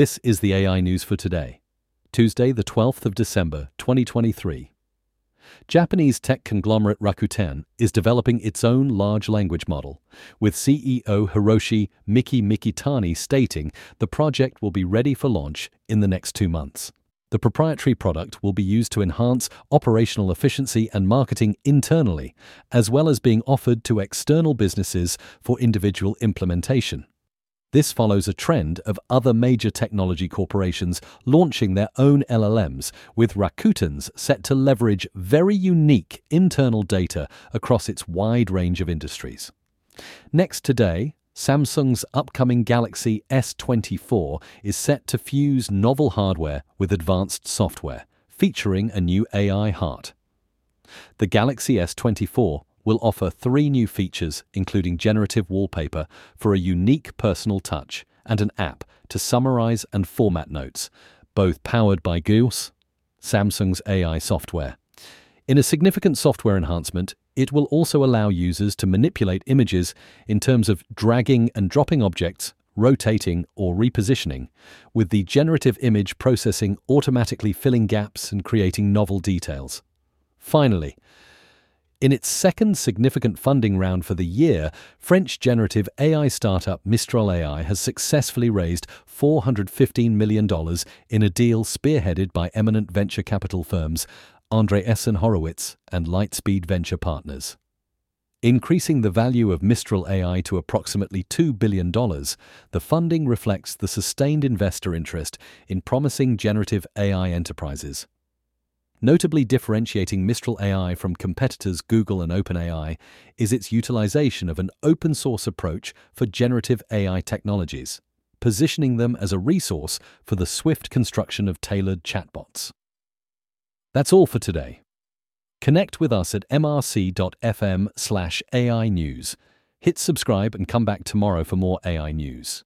This is the AI news for today, Tuesday the 12th of December, 2023. Japanese tech conglomerate Rakuten is developing its own large language model, with CEO Hiroshi Miki Mikitani stating the project will be ready for launch in the next 2 months. The proprietary product will be used to enhance operational efficiency and marketing internally, as well as being offered to external businesses for individual implementation. This follows a trend of other major technology corporations launching their own LLMs, with Rakuten's set to leverage very unique internal data across its wide range of industries. Next today, Samsung's upcoming Galaxy S24 is set to fuse novel hardware with advanced software, featuring a new AI heart. The Galaxy S24 will offer 3 new features, including generative wallpaper for a unique personal touch and an app to summarize and format notes, both powered by Gauss, Samsung's AI software. In a significant software enhancement, it will also allow users to manipulate images in terms of dragging and dropping objects, rotating or repositioning, with the generative image processing automatically filling gaps and creating novel details. Finally, in its second significant funding round for the year, French generative AI startup Mistral AI has successfully raised $415 million in a deal spearheaded by eminent venture capital firms Andreessen Horowitz and Lightspeed Venture Partners. Increasing the value of Mistral AI to approximately $2 billion, the funding reflects the sustained investor interest in promising generative AI enterprises. Notably differentiating Mistral AI from competitors Google and OpenAI is its utilization of an open-source approach for generative AI technologies, positioning them as a resource for the swift construction of tailored chatbots. That's all for today. Connect with us at mrc.fm/AI news. Hit subscribe and come back tomorrow for more AI news.